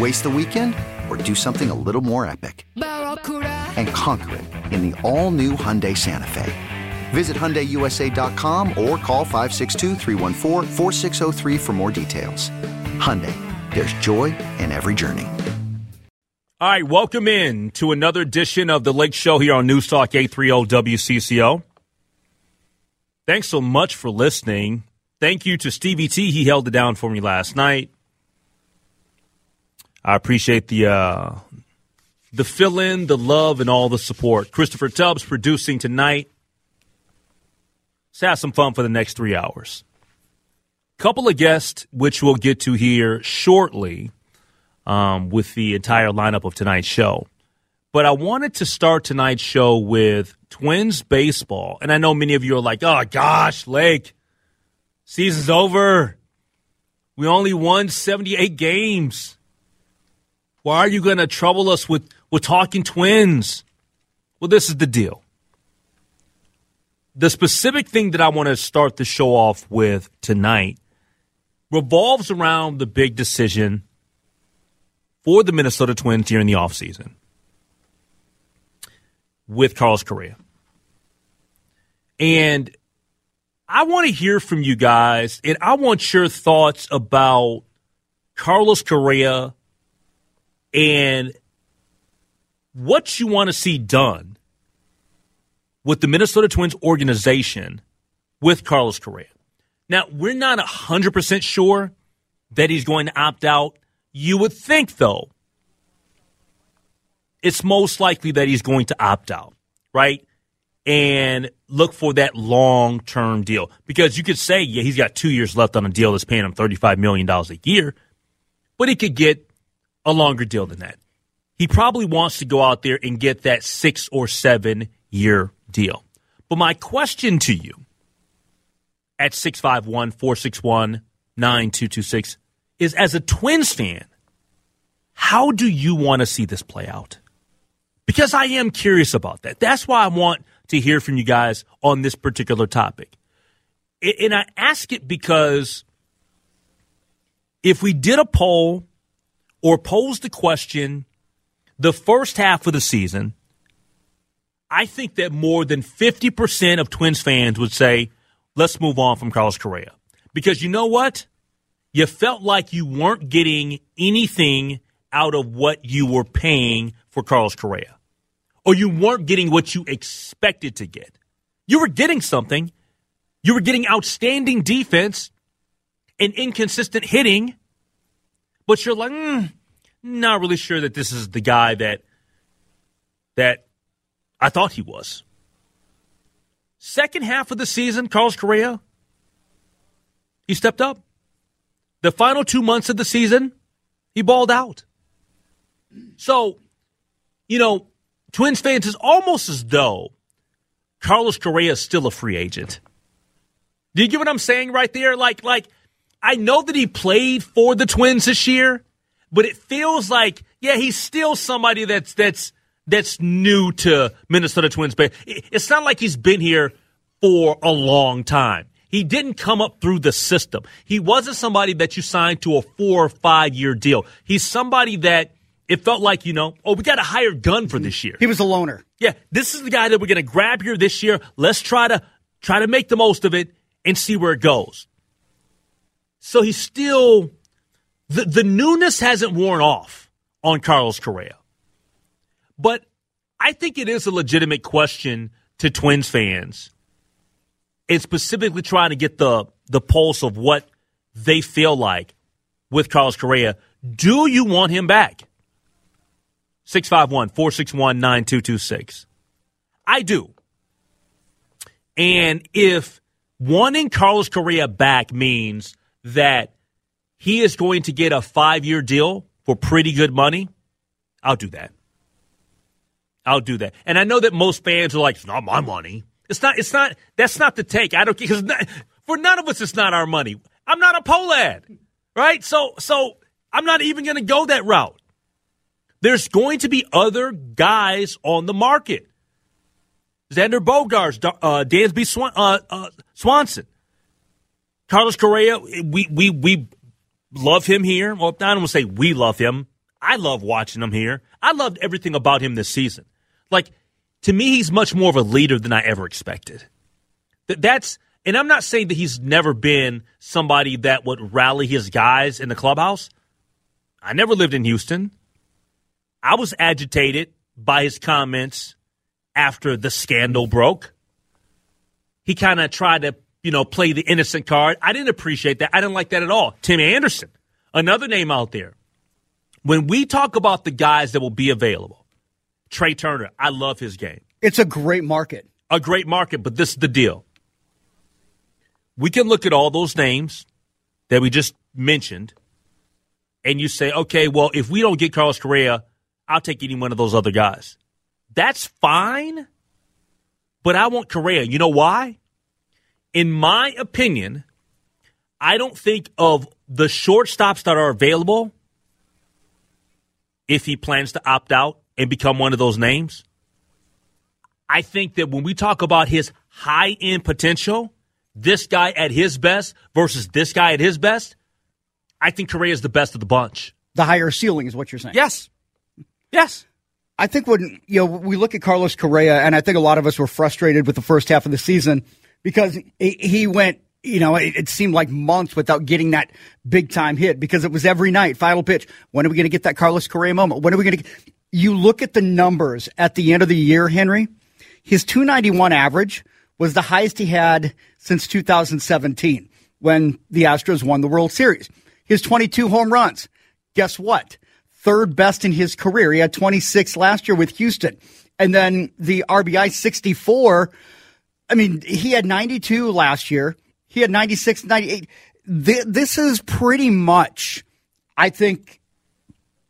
Waste the weekend or do something a little more epic and conquer it in the all-new Hyundai Santa Fe. Visit HyundaiUSA.com or call 562-314-4603 for more details. Hyundai, there's joy in every journey. All right, welcome in to another edition of The Lake Show here on Newstalk 830 WCCO. Thanks so much for listening. Thank you to Stevie T. He held it down for me last night. I appreciate the fill-in, the love, and all the support. Christopher Tubbs producing tonight. Let's have some fun for the next 3 hours. Couple of guests, which we'll get to here shortly with the entire lineup of tonight's show. But I wanted to start tonight's show with Twins baseball. And I know many of you are like, oh, gosh, Lake, season's over. We only won 78 games. Why are you going to trouble us with talking Twins? Well, this is the deal. The specific thing that I want to start the show off with tonight revolves around the big decision for the Minnesota Twins here in the offseason with Carlos Correa. And I want to hear from you guys, and I want your thoughts about Carlos Correa and what you want to see done with the Minnesota Twins organization with Carlos Correa. Now, we're not 100% sure that he's going to opt out. You would think, though, it's most likely that he's going to opt out, right? And look for that long-term deal. Because you could say, yeah, he's got 2 years left on a deal that's paying him $35 million a year, but he could get a longer deal than that. He probably wants to go out there and get that 6 or 7 year deal. But my question to you at 651-461-9226 is, as a Twins fan, how do you want to see this play out? Because I am curious about that. That's why I want to hear from you guys on this particular topic. And I ask it because if we did a poll or pose the question, the first half of the season, I think that more than 50% of Twins fans would say, let's move on from Carlos Correa. Because you know what? You felt like you weren't getting anything out of what you were paying for Carlos Correa. Or you weren't getting what you expected to get. You were getting something. You were getting outstanding defense and inconsistent hitting. But you're like, not really sure that this is the guy that I thought he was. Second half of the season, Carlos Correa, he stepped up. The final 2 months of the season, he balled out. So, Twins fans, it's almost as though Carlos Correa is still a free agent. Do you get what I'm saying right there? Like. I know that he played for the Twins this year, but it feels like, yeah, he's still somebody that's new to Minnesota Twins. But it's not like he's been here for a long time. He didn't come up through the system. He wasn't somebody that you signed to a 4 or 5 year deal. He's somebody that it felt like, we got a hired gun for this year. He was a loner. Yeah, this is the guy that we're going to grab here this year. Let's try to make the most of it and see where it goes. So he's still, the newness hasn't worn off on Carlos Correa. But I think it is a legitimate question to Twins fans. It's specifically trying to get the pulse of what they feel like with Carlos Correa. Do you want him back? 651-461-9226. I do. And if wanting Carlos Correa back means that he is going to get a 5-year deal for pretty good money, I'll do that. I'll do that. And I know that most fans are like, it's not my money. It's not, that's not the take. I don't, because for none of us, it's not our money. I'm not a poll ad, right? So I'm not even going to go that route. There's going to be other guys on the market. Xander Bogaerts, Dansby Swanson, Carlos Correa. We love him here. Well, I don't want to say we love him. I love watching him here. I loved everything about him this season. Like, to me, he's much more of a leader than I ever expected. And I'm not saying that he's never been somebody that would rally his guys in the clubhouse. I never lived in Houston. I was agitated by his comments after the scandal broke. He kind of tried to, play the innocent card. I didn't appreciate that. I didn't like that at all. Tim Anderson, another name out there. When we talk about the guys that will be available, Trey Turner, I love his game. It's a great market. A great market, but this is the deal. We can look at all those names that we just mentioned, and you say, okay, well, if we don't get Carlos Correa, I'll take any one of those other guys. That's fine, but I want Correa. You know why? In my opinion, I don't think of the shortstops that are available, if he plans to opt out and become one of those names. I think that when we talk about his high-end potential, this guy at his best versus this guy at his best, I think Correa is the best of the bunch. The higher ceiling is what you're saying. Yes. I think when we look at Carlos Correa, and I think a lot of us were frustrated with the first half of the season because he went, it seemed like months without getting that big-time hit because it was every night, final pitch. When are we going to get that Carlos Correa moment? When are we going to – you look at the numbers at the end of the year, Henry. His 291 average was the highest he had since 2017 when the Astros won the World Series. His 22 home runs, guess what? Third best in his career. He had 26 last year with Houston. And then the RBI 64. I mean, he had 92 last year. He had 96, 98. This is pretty much, I think,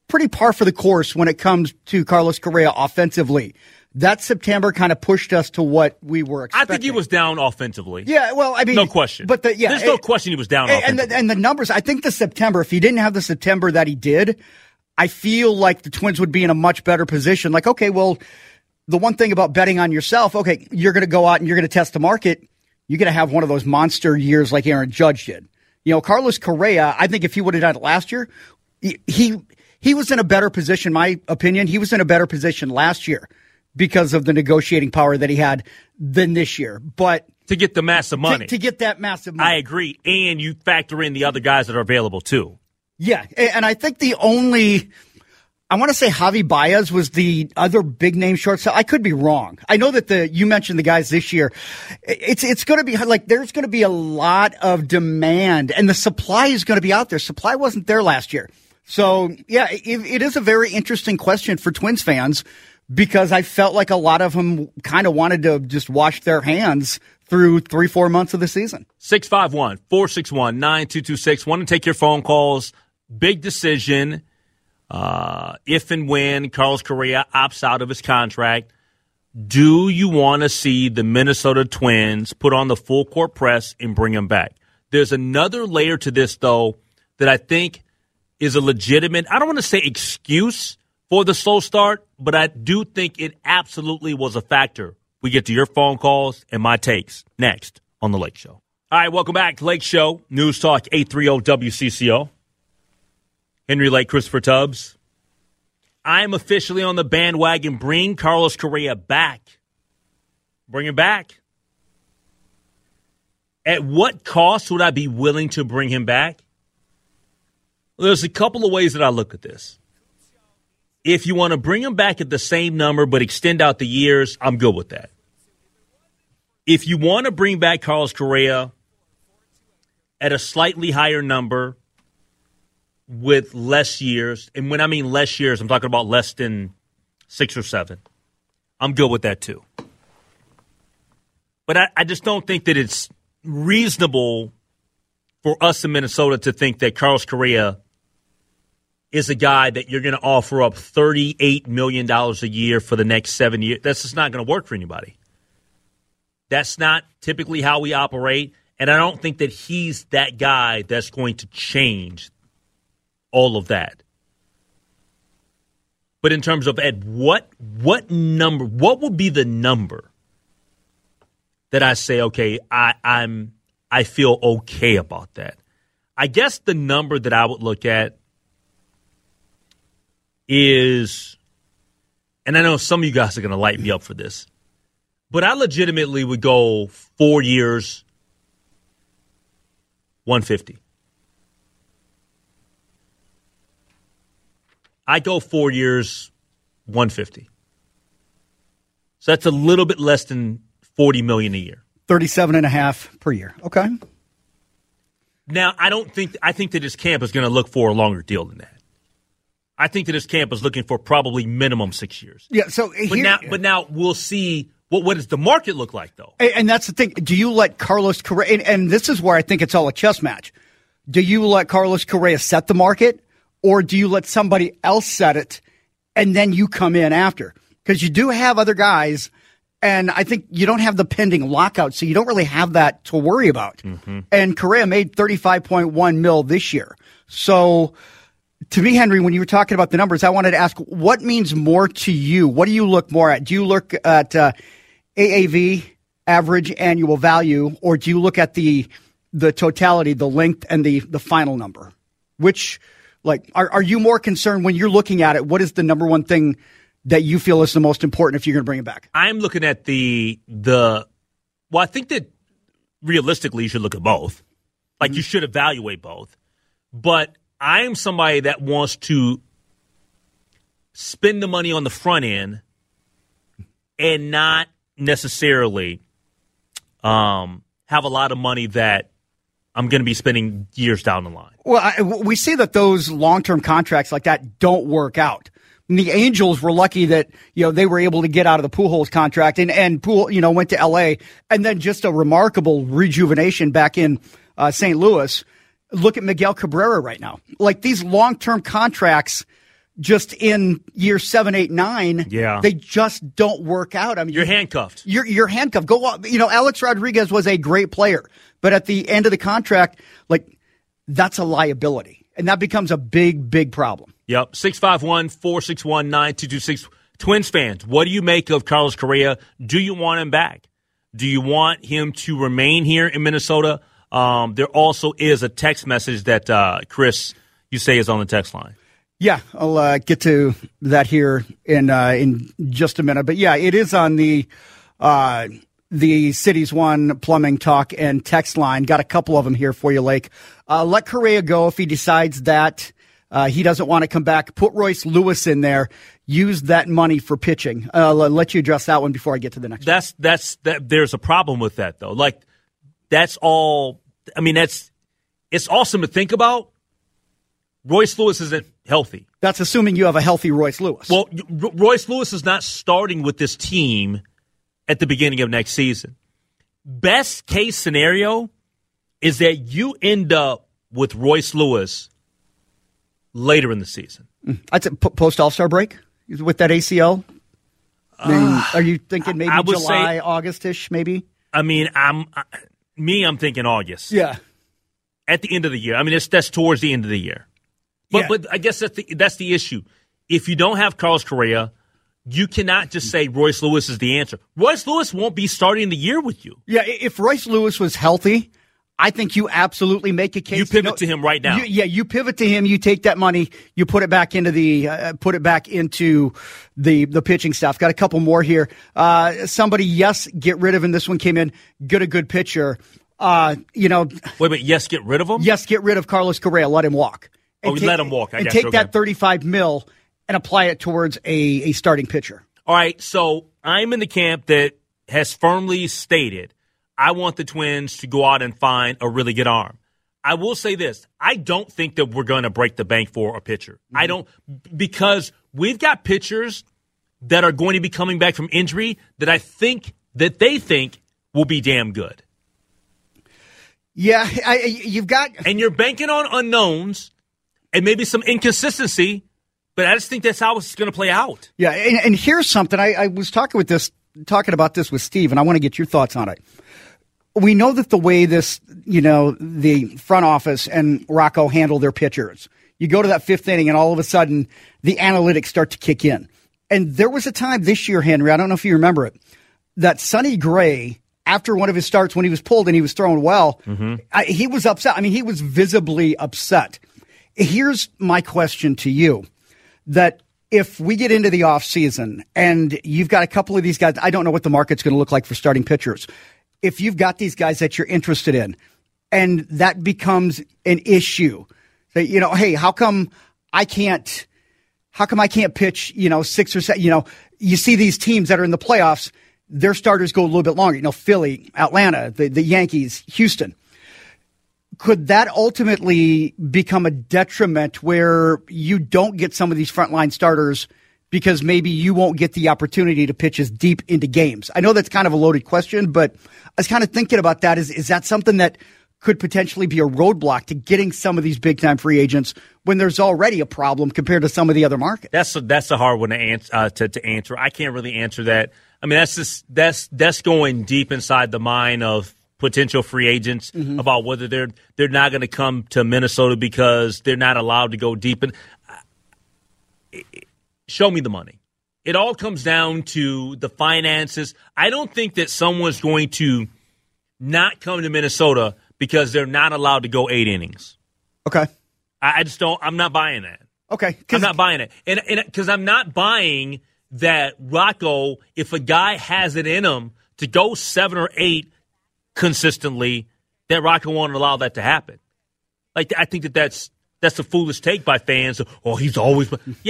pretty par for the course when it comes to Carlos Correa offensively. That September kind of pushed us to what we were expecting. I think he was down offensively. Yeah, well, I mean. No question. But there's no question he was down offensively. And the numbers, I think the September, if he didn't have the September that he did, I feel like the Twins would be in a much better position. Like, okay, well, the one thing about betting on yourself, okay, you're going to go out and you're going to test the market. You're going to have one of those monster years like Aaron Judge did. Carlos Correa, I think if he would have done it last year, he was in a better position, my opinion. He was in a better position last year because of the negotiating power that he had than this year. But to get the massive money. To get that massive money. I agree. And you factor in the other guys that are available too. Yeah, and I think I want to say Javi Baez was the other big-name shortstop. I could be wrong. I know that you mentioned the guys this year. It's going to be like there's going to be a lot of demand, and the supply is going to be out there. Supply wasn't there last year. So, yeah, it is a very interesting question for Twins fans because I felt like a lot of them kind of wanted to just wash their hands through 3-4 months of the season. 651-461-9226. Want to take your phone calls. Big decision if and when Carlos Correa opts out of his contract. Do you want to see the Minnesota Twins put on the full court press and bring him back? There's another layer to this, though, that I think is a legitimate, I don't want to say excuse for the slow start, but I do think it absolutely was a factor. We get to your phone calls and my takes next on The Lake Show. All right, welcome back. Lake Show, News Talk 830 WCCO. Henry Lake, Christopher Tubbs. I'm officially on the bandwagon. Bring Carlos Correa back. Bring him back. At what cost would I be willing to bring him back? Well, there's a couple of ways that I look at this. If you want to bring them back at the same number but extend out the years, I'm good with that. If you want to bring back Carlos Correa at a slightly higher number with less years, and when I mean less years, I'm talking about less than 6 or 7, I'm good with that too. But I just don't think that it's reasonable for us in Minnesota to think that Carlos Correa is a guy that you're going to offer up $38 million a year for the next 7 years. That's just not going to work for anybody. That's not typically how we operate, and I don't think that he's that guy that's going to change all of that. But in terms of at what number, what would be the number that I say, okay, I feel okay about that? I guess the number that I would look at is, and I know some of you guys are going to light me up for this, but I legitimately would go 4 years, 150. I go 4 years, 150. So that's a little bit less than $40 million a year. 37 and a half per year. Okay. Now, I think that his camp is going to look for a longer deal than that. I think that his camp is looking for probably minimum 6 years. Yeah, so but now we'll see what does the market look like, though. And that's the thing. Do you let Carlos Correa, and this is where I think it's all a chess match. Do you let Carlos Correa set the market, or do you let somebody else set it and then you come in after? Because you do have other guys, and I think you don't have the pending lockout, so you don't really have that to worry about. Mm-hmm. And Correa made $35.1 million this year. So to me, Henry, when you were talking about the numbers, I wanted to ask, what means more to you? What do you look more at? Do you look at AAV, average annual value, or do you look at the totality, the length, and the final number? Which... like, are you more concerned when you're looking at it? What is the number one thing that you feel is the most important if you're going to bring it back? I'm looking at the – well, I think that realistically you should look at both. Like, mm-hmm. You should evaluate both. But I am somebody that wants to spend the money on the front end and not necessarily have a lot of money that I'm going to be spending years down the line. Well, we see that those long-term contracts like that don't work out. And the Angels were lucky that, you know, they were able to get out of the Pujols contract, and Pujols, you know, went to L.A., and then just a remarkable rejuvenation back in St. Louis. Look at Miguel Cabrera right now. Like, these long-term contracts just in year 7, 8, 9, they just don't work out. I mean, you're handcuffed. You're handcuffed. Go, you know, Alex Rodriguez was a great player, but at the end of the contract, like, that's a liability, and that becomes a big, big problem. Yep. 651-461-9226. Twins fans, what do you make of Carlos Correa? Do you want him back? Do you want him to remain here in Minnesota? There also is a text message that Chris, you say, is on the text line. Yeah, I'll get to that here in just a minute. But yeah, it is on the Cities 1 Plumbing Talk and Text line. Got a couple of them here for you, Lake. Let Correa go if he decides that he doesn't want to come back. Put Royce Lewis in there. Use that money for pitching. I'll let you address that one before I get to the next one. That's that. There's a problem with that, though. Like, that's all. I mean, it's awesome to think about. Royce Lewis isn't healthy. That's assuming you have a healthy Royce Lewis. Well, Royce Lewis is not starting with this team at the beginning of next season. Best case scenario is that you end up with Royce Lewis later in the season. I'd say post All-Star break with that ACL. I mean, are you thinking maybe July, August-ish maybe? I mean, I'm thinking August. Yeah. At the end of the year. I mean, that's towards the end of the year. But I guess that's the issue. If you don't have Carlos Correa, you cannot just say Royce Lewis is the answer. Royce Lewis won't be starting the year with you. Yeah, if Royce Lewis was healthy, I think you absolutely make a case. You pivot to him right now. You pivot to him. You take that money. You put it back into the pitching staff. Got a couple more here. Somebody, yes, get rid of him. This one came in. Get a good pitcher. You know. Wait a minute. Yes, get rid of him. Yes, get rid of Carlos Correa. Let him walk. Let him walk. I guess. Take that $35 million and apply it towards a starting pitcher. All right, so I'm in the camp that has firmly stated, I want the Twins to go out and find a really good arm. I will say this. I don't think that we're going to break the bank for a pitcher. Mm-hmm. I don't, because we've got pitchers that are going to be coming back from injury that I think that they think will be damn good. Yeah, you've got... And you're banking on unknowns and maybe some inconsistency, but I just think that's how it's going to play out. Yeah, and here's something. I was talking about this with Steve, and I want to get your thoughts on it. We know that the way this, the front office and Rocco handle their pitchers, you go to that fifth inning and all of a sudden the analytics start to kick in. And there was a time this year, Henry, I don't know if you remember it, that Sonny Gray, after one of his starts when he was pulled and he was thrown well, mm-hmm. He was upset. I mean, he was visibly upset. Here's my question to you, that if we get into the offseason and you've got a couple of these guys, I don't know what the market's going to look like for starting pitchers. If you've got these guys that you're interested in and that becomes an issue, that, hey, how come I can't pitch, 6 or 7, you see these teams that are in the playoffs, their starters go a little bit longer, Philly, Atlanta, the Yankees, Houston. Could that ultimately become a detriment where you don't get some of these frontline starters because maybe you won't get the opportunity to pitch as deep into games? I know that's kind of a loaded question, but I was kind of thinking about that. Is that something that could potentially be a roadblock to getting some of these big-time free agents when there's already a problem compared to some of the other markets? That's a hard one to answer. I can't really answer that. I mean, that's going deep inside the mind of potential free agents, mm-hmm. about whether they're not going to come to Minnesota because they're not allowed to go deep. And show me the money. It all comes down to the finances. I don't think that someone's going to not come to Minnesota because they're not allowed to go 8 innings. Okay. I just don't – I'm not buying that. Okay. I'm not buying it. And because I'm not buying that Rocco, if a guy has it in him to go 7 or 8 consistently, that Rocco won't allow that to happen. Like, I think that's a foolish take by fans. Oh, he's always –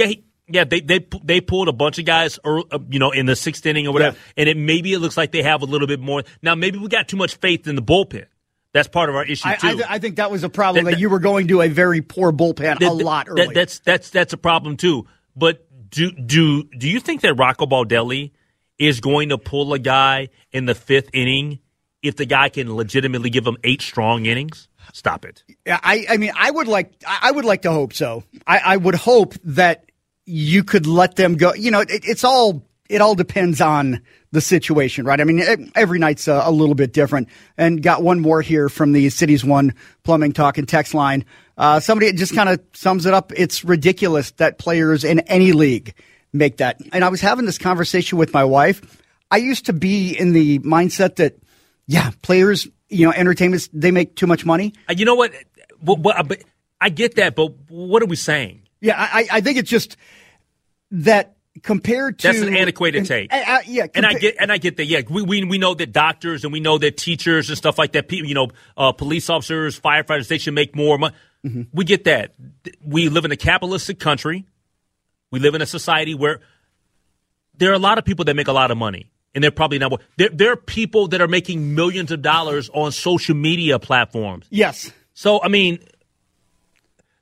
yeah, they pulled a bunch of guys, in the 6th inning or whatever, yeah. And maybe it looks like they have a little bit more. Now, maybe we got too much faith in the bullpen. That's part of our issue, too. I think that was a problem, that you were going to a very poor bullpen a lot earlier. That's a problem, too. But do you think that Rocco Baldelli is going to pull a guy in the 5th inning if the guy can legitimately give him 8 strong innings? Stop it. Yeah, I would like to hope so. I would hope that you could let them go. It all depends on the situation, right? I mean, every night's a little bit different. And got one more here from the Cities 1 Plumbing Talk and Text line. Somebody just kind of sums it up. It's ridiculous that players in any league make that. And I was having this conversation with my wife. I used to be in the mindset that, yeah, players, entertainments, they make too much money. You know what? I get that, but what are we saying? Yeah, I think it's just that. Compared to, that's an antiquated take. I get that. Yeah, we know that doctors and we know that teachers and stuff like that. People, police officers, firefighters, they should make more money. Mm-hmm. We get that. We live in a capitalistic country. We live in a society where there are a lot of people that make a lot of money, and they're probably not. There are people that are making millions of dollars on social media platforms. Yes. So I mean.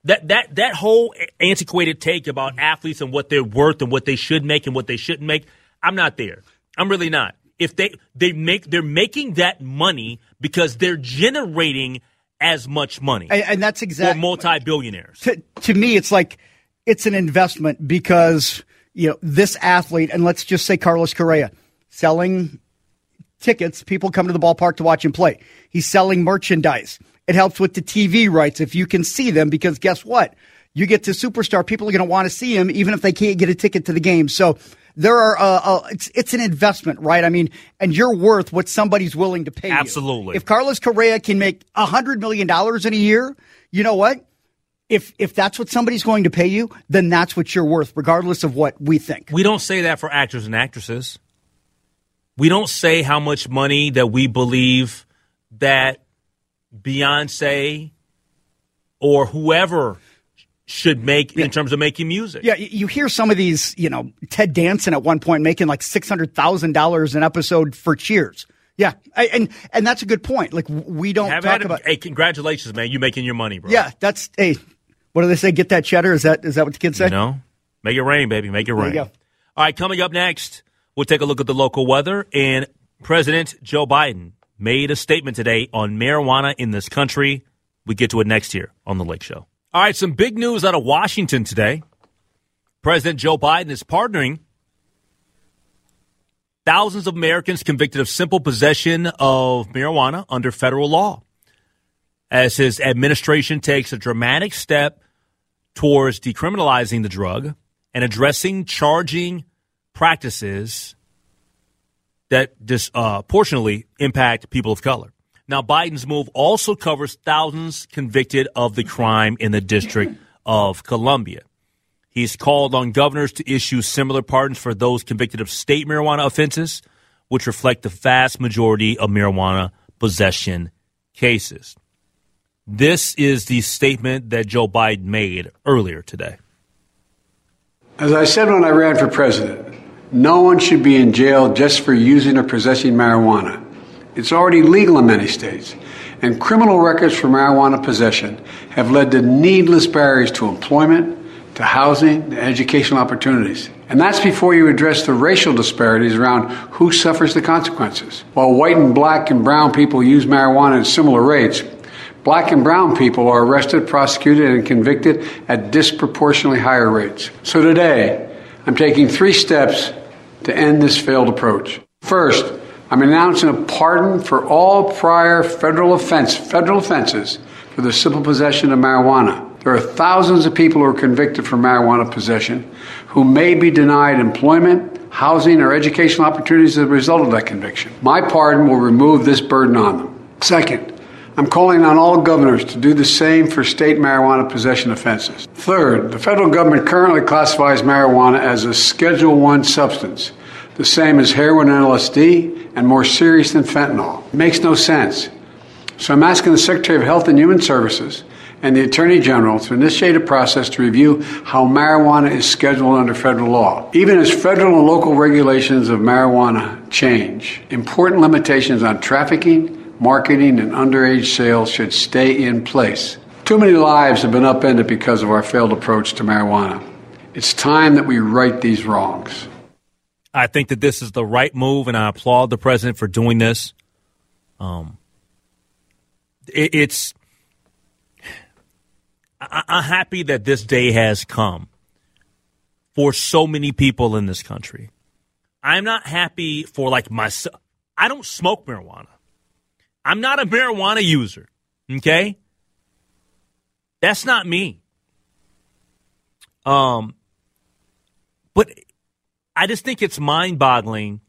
That whole antiquated take about athletes and what they're worth and what they should make and what they shouldn't make, I'm not there. I'm really not. If they're making that money because they're generating as much money, and that's exactly, or multi-billionaires. To me, it's like it's an investment because this athlete, and let's just say Carlos Correa, selling tickets, people come to the ballpark to watch him play. He's selling merchandise. It helps with the TV rights if you can see them, because guess what? You get to superstar, people are going to want to see him even if they can't get a ticket to the game. So there are it's an investment, right? I mean, and you're worth what somebody's willing to pay you. Absolutely. If Carlos Correa can make $100 million in a year, you know what? If that's what somebody's going to pay you, then that's what you're worth, regardless of what we think. We don't say that for actors and actresses. We don't say how much money that we believe that Beyonce or whoever should make in terms of making music. Yeah, you hear some of these, you know, Ted Danson at one point making like $600,000 an episode for Cheers. Yeah, and that's a good point. Like, we don't talk about... Hey, congratulations, man. You're making your money, bro. Yeah, that's... Hey, what do they say? Get that cheddar? Is that what the kids say? You know, make it rain, baby. Make it rain. All right, coming up next, we'll take a look at the local weather. And President Joe Biden made a statement today on marijuana in this country. We get to it next year on The Lake Show. All right, some big news out of Washington today. President Joe Biden is partnering thousands of Americans convicted of simple possession of marijuana under federal law, as his administration takes a dramatic step towards decriminalizing the drug and addressing charging practices that disproportionately impact people of color. Now, Biden's move also covers thousands convicted of the crime in the District of Columbia. He's called on governors to issue similar pardons for those convicted of state marijuana offenses, which reflect the vast majority of marijuana possession cases. This is the statement that Joe Biden made earlier today. As I said when I ran for president, no one should be in jail just for using or possessing marijuana. It's already legal in many states, and criminal records for marijuana possession have led to needless barriers to employment, to housing, to educational opportunities. And that's before you address the racial disparities around who suffers the consequences. While white and black and brown people use marijuana at similar rates, black and brown people are arrested, prosecuted, and convicted at disproportionately higher rates. So today, I'm taking three steps to end this failed approach. First, I'm announcing a pardon for all prior federal offenses for the simple possession of marijuana. There are thousands of people who are convicted for marijuana possession who may be denied employment, housing, or educational opportunities as a result of that conviction. My pardon will remove this burden on them. Second, I'm calling on all governors to do the same for state marijuana possession offenses. Third, the federal government currently classifies marijuana as a Schedule I substance, the same as heroin and LSD, and more serious than fentanyl. It makes no sense. So I'm asking the Secretary of Health and Human Services and the Attorney General to initiate a process to review how marijuana is scheduled under federal law. Even as federal and local regulations of marijuana change, important limitations on trafficking, marketing, and underage sales should stay in place. Too many lives have been upended because of our failed approach to marijuana. It's time that we right these wrongs. I think that this is the right move, and I applaud the president for doing this. I'm happy that this day has come for so many people in this country. I'm not happy for, like, myself. I don't smoke marijuana. I'm not a marijuana user, okay? That's not me. But I just think it's mind-boggling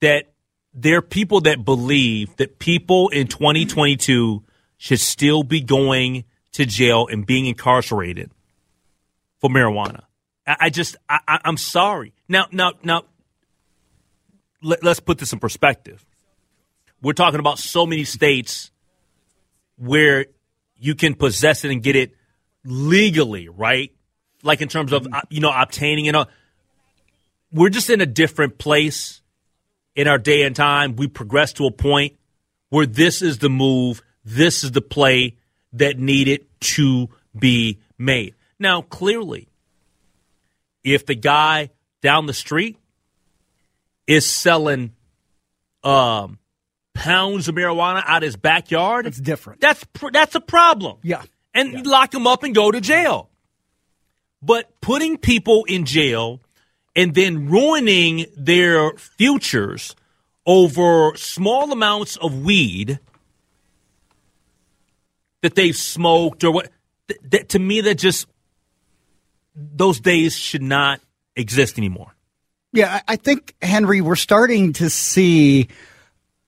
that there are people that believe that people in 2022 should still be going to jail and being incarcerated for marijuana. I'm sorry. Now, let's put this in perspective. We're talking about so many states where you can possess it and get it legally, right? Like in terms of, you know, obtaining it. We're just in a different place in our day and time. We progress to a point where this is the move, this is the play that needed to be made. Now, clearly, if the guy down the street is selling pounds of marijuana out his backyard, it's different. That's a problem. Yeah, and lock him up and go to jail. But putting people in jail and then ruining their futures over small amounts of weed that they've smoked or what, to me, that just, those days should not exist anymore. Yeah, I think, Henry, we're starting to see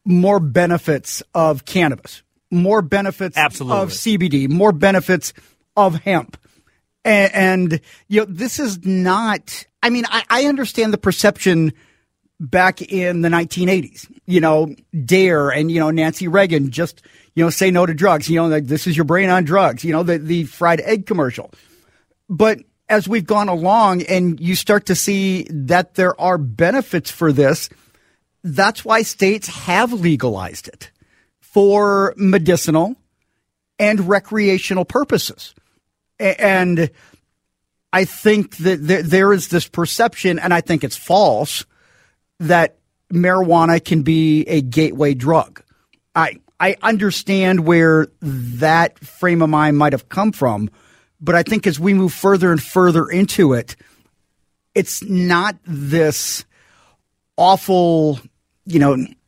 more benefits of cannabis, more benefits of CBD, more benefits of hemp. And you know, this is not, I mean, I understand the perception back in the 1980s, you know, D.A.R.E. and, you know, Nancy Reagan just, you know, say no to drugs, you know, like, this is your brain on drugs, you know, the fried egg commercial. But as we've gone along and you start to see that there are benefits for this, that's why states have legalized it for medicinal and recreational purposes. And I think that there is this perception, and I think it's false, that marijuana can be a gateway drug. I understand where that frame of mind might have come from, but I think as we move further and further into it, it's not this awful,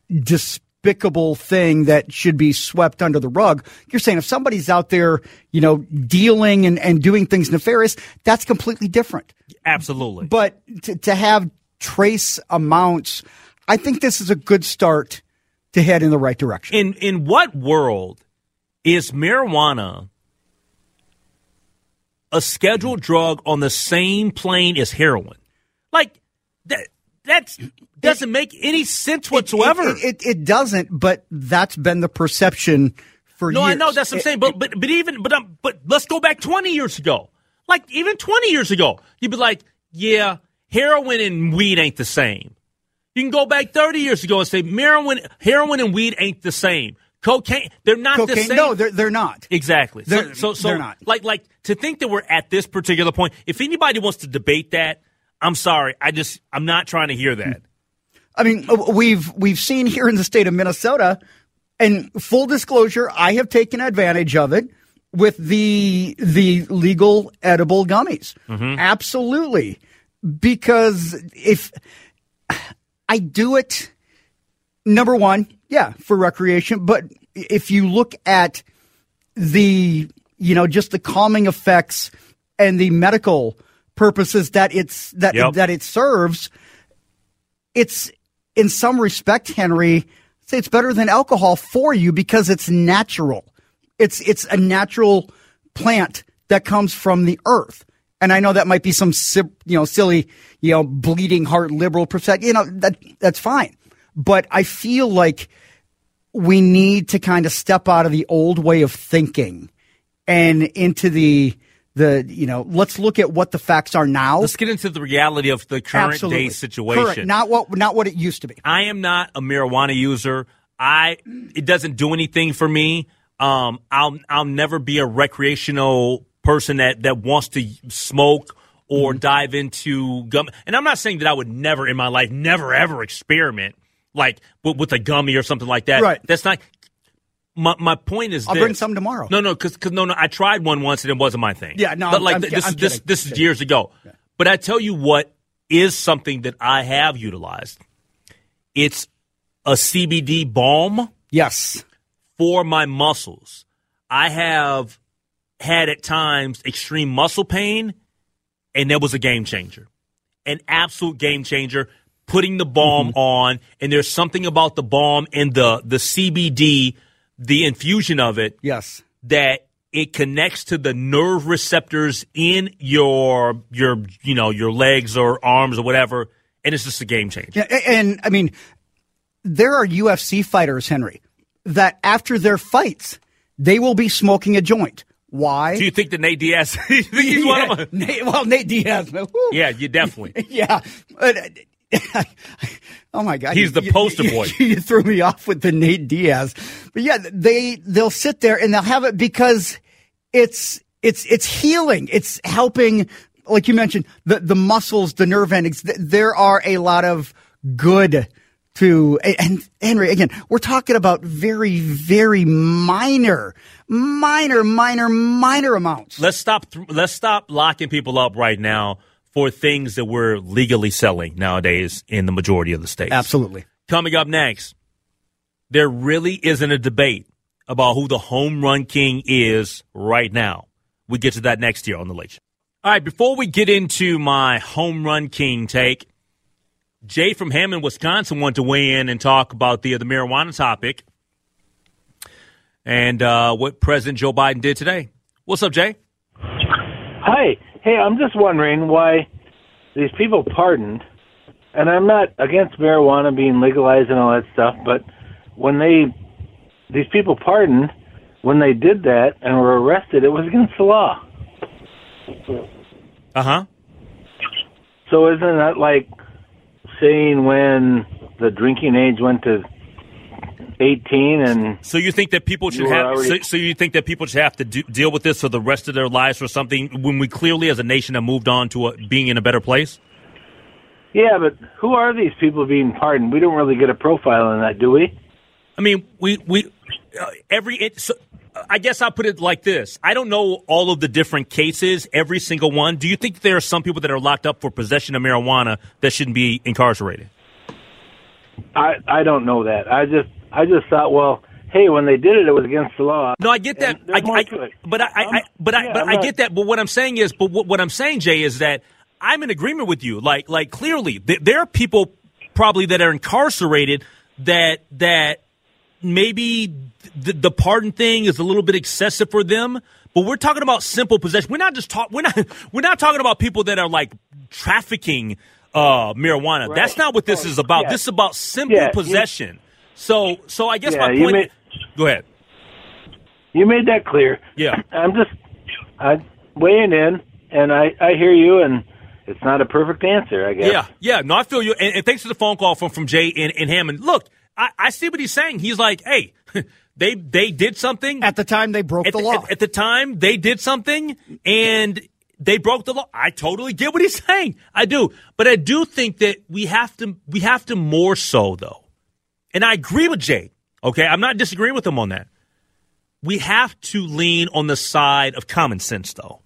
despicable thing that should be swept under the rug. You're saying if somebody's out there, dealing and doing things nefarious, that's completely different. Absolutely. But to have trace amounts, I think this is a good start to head in the right direction. In what world is marijuana a scheduled drug on the same plane as heroin? Like, that doesn't make any sense whatsoever. It doesn't, but that's been the perception for years. No, I know, that's what I'm saying, but let's go back 20 years ago. Like, even 20 years ago, you'd be like, yeah, heroin and weed ain't the same. You can go back 30 years ago and say heroin and weed ain't the same. Cocaine, they're not the same. No, they're not. Exactly. So they're not. Like to think that we're at this particular point, if anybody wants to debate that, I'm sorry. I'm not trying to hear that. I mean, we've seen here in the state of Minnesota, and full disclosure, I have taken advantage of it with the legal edible gummies. Mm-hmm. Absolutely. Because if I do it, number one, yeah, for recreation. But if you look at the, just the calming effects and the medical purposes that it serves, it's in some respect, Henry, I'd say it's better than alcohol for you because it's natural. It's a natural plant that comes from the earth. And I know that might be some silly, bleeding heart liberal perspective. That's fine. But I feel like we need to kind of step out of the old way of thinking and into the let's look at what the facts are now. Let's get into the reality of the current Absolutely. Day situation. Correct. Not what it used to be. I am not a marijuana user. It doesn't do anything for me. I'll never be a recreational person that wants to smoke or mm-hmm. dive into gum. And I'm not saying that I would never in my life, never, ever experiment like with a gummy or something like that. Right. That's not my point is I'll bring some tomorrow. No, because I tried one once and it wasn't my thing. Yeah, no, but like this is years ago. Yeah. But I tell you what is something that I have utilized. It's a CBD balm. Yes. For my muscles. I have had at times extreme muscle pain, and that was a game changer, an absolute game changer, putting the balm mm-hmm. on. And there's something about the balm and the CBD, the infusion of it, yes, that it connects to the nerve receptors in your legs or arms or whatever, and it's just a game changer. Yeah, and I mean, there are UFC fighters, Henry, that after their fights they will be smoking a joint. Why? Do you think that Nate Diaz? You think he's one of them? Nate Diaz. Woo. Yeah, you definitely. Yeah. Oh my God, he's the poster boy. You threw me off with the Nate Diaz. But yeah, they'll sit there and they'll have it because it's healing. It's helping, like you mentioned, the muscles, the nerve endings. There are a lot of good to, and Henry, again, we're talking about very, very minor amounts. Let's stop locking people up right now for things that we're legally selling nowadays in the majority of the states. Absolutely. Coming up next, there really isn't a debate about who the home run king is right now. We get to that next year on The Late Show. All right, before we get into my home run king take, Jay from Hammond, Wisconsin, wanted to weigh in and talk about the marijuana topic and what President Joe Biden did today. What's up, Jay? Hi. Hey, I'm just wondering why these people pardoned, and I'm not against marijuana being legalized and all that stuff, but when these people pardoned, when they did that and were arrested, it was against the law. Uh-huh. So isn't that like saying when the drinking age went to 18 and so you think that people should have deal with this for the rest of their lives or something when we clearly as a nation have moved on to being in a better place? Yeah, but who are these people being pardoned? We don't really get a profile on that, do we? I mean, I guess I'll put it like this. I don't know all of the different cases, every single one. Do you think there are some people that are locked up for possession of marijuana that shouldn't be incarcerated? I don't know that. I just thought, well, hey, when they did it, it was against the law. No, I get that. I get that. But what I'm saying is, Jay, is that I'm in agreement with you. Like clearly, there are people probably that are incarcerated that maybe the pardon thing is a little bit excessive for them. But we're talking about simple possession. We're not just We're not talking about people that are like trafficking marijuana. Right. That's not what this is about. Yeah. This is about simple possession. So I guess my point. Go ahead. You made that clear. Yeah, I'm weighing in, and I hear you, and it's not a perfect answer, I guess. Yeah. No, I feel you, and thanks for the phone call from Jay in Hammond. Look, I see what he's saying. He's like, hey, they did something at the time. They broke the law. At the time, they did something, and they broke the law. I totally get what he's saying. I do, but I do think that we have to more so though. And I agree with Jay, okay? I'm not disagreeing with him on that. We have to lean on the side of common sense, though.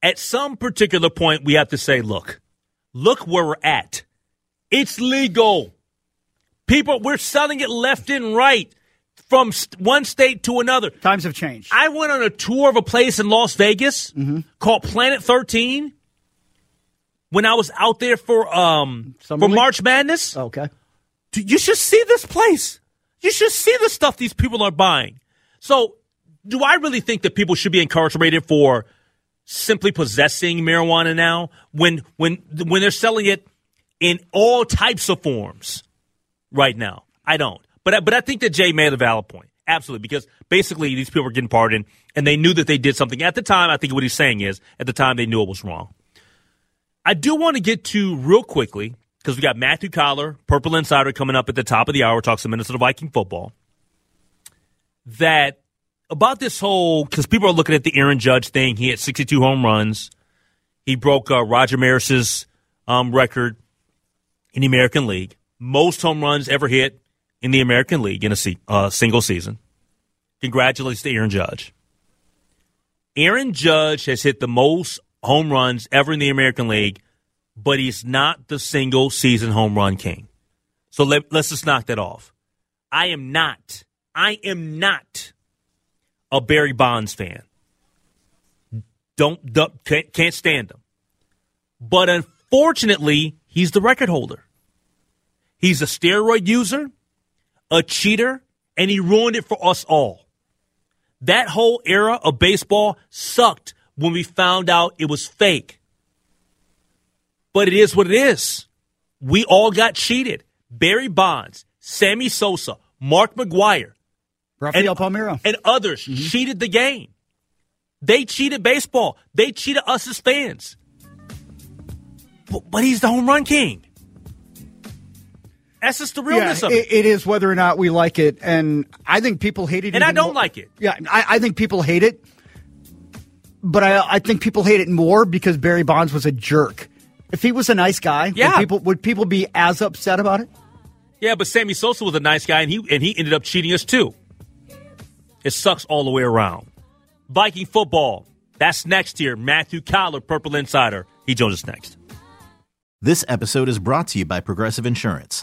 At some particular point, we have to say, look where we're at. It's legal. People, we're selling it left and right from one state to another. Times have changed. I went on a tour of a place in Las Vegas called Planet 13 when I was out there for March Madness. Okay. You should see this place. You should see the stuff these people are buying. So do I really think that people should be incarcerated for simply possessing marijuana now when they're selling it in all types of forms right now? I don't. But I think that Jay made a valid point. Absolutely, because basically these people are getting pardoned, and they knew that they did something. At the time, I think what he's saying is, at the time they knew it was wrong. I do want to get to real quickly, because we got Matthew Collar, Purple Insider, coming up at the top of the hour, talks to Minnesota Viking football. That about this whole, because people are looking at the Aaron Judge thing. He had 62 home runs. He broke Roger Maris's record in the American League. Most home runs ever hit in the American League in a single season. Congratulations to Aaron Judge. Aaron Judge has hit the most home runs ever in the American League, but he's not the single-season home run king. So let's just knock that off. I am not a Barry Bonds fan. Can't stand him. But unfortunately, he's the record holder. He's a steroid user, a cheater, and he ruined it for us all. That whole era of baseball sucked when we found out it was fake. But it is what it is. We all got cheated. Barry Bonds, Sammy Sosa, Mark McGwire, Rafael Palmeiro, and others cheated the game. They cheated baseball. They cheated us as fans. But he's the home run king. That's just the realness of it. It is whether or not we like it. And I think people hate it. And I don't like it. Yeah, I think people hate it. But I think people hate it more because Barry Bonds was a jerk. If he was a nice guy, would people be as upset about it? Yeah, but Sammy Sosa was a nice guy, and he ended up cheating us too. It sucks all the way around. Viking football, that's next year. Matthew Collar, Purple Insider. He joins us next. This episode is brought to you by Progressive Insurance.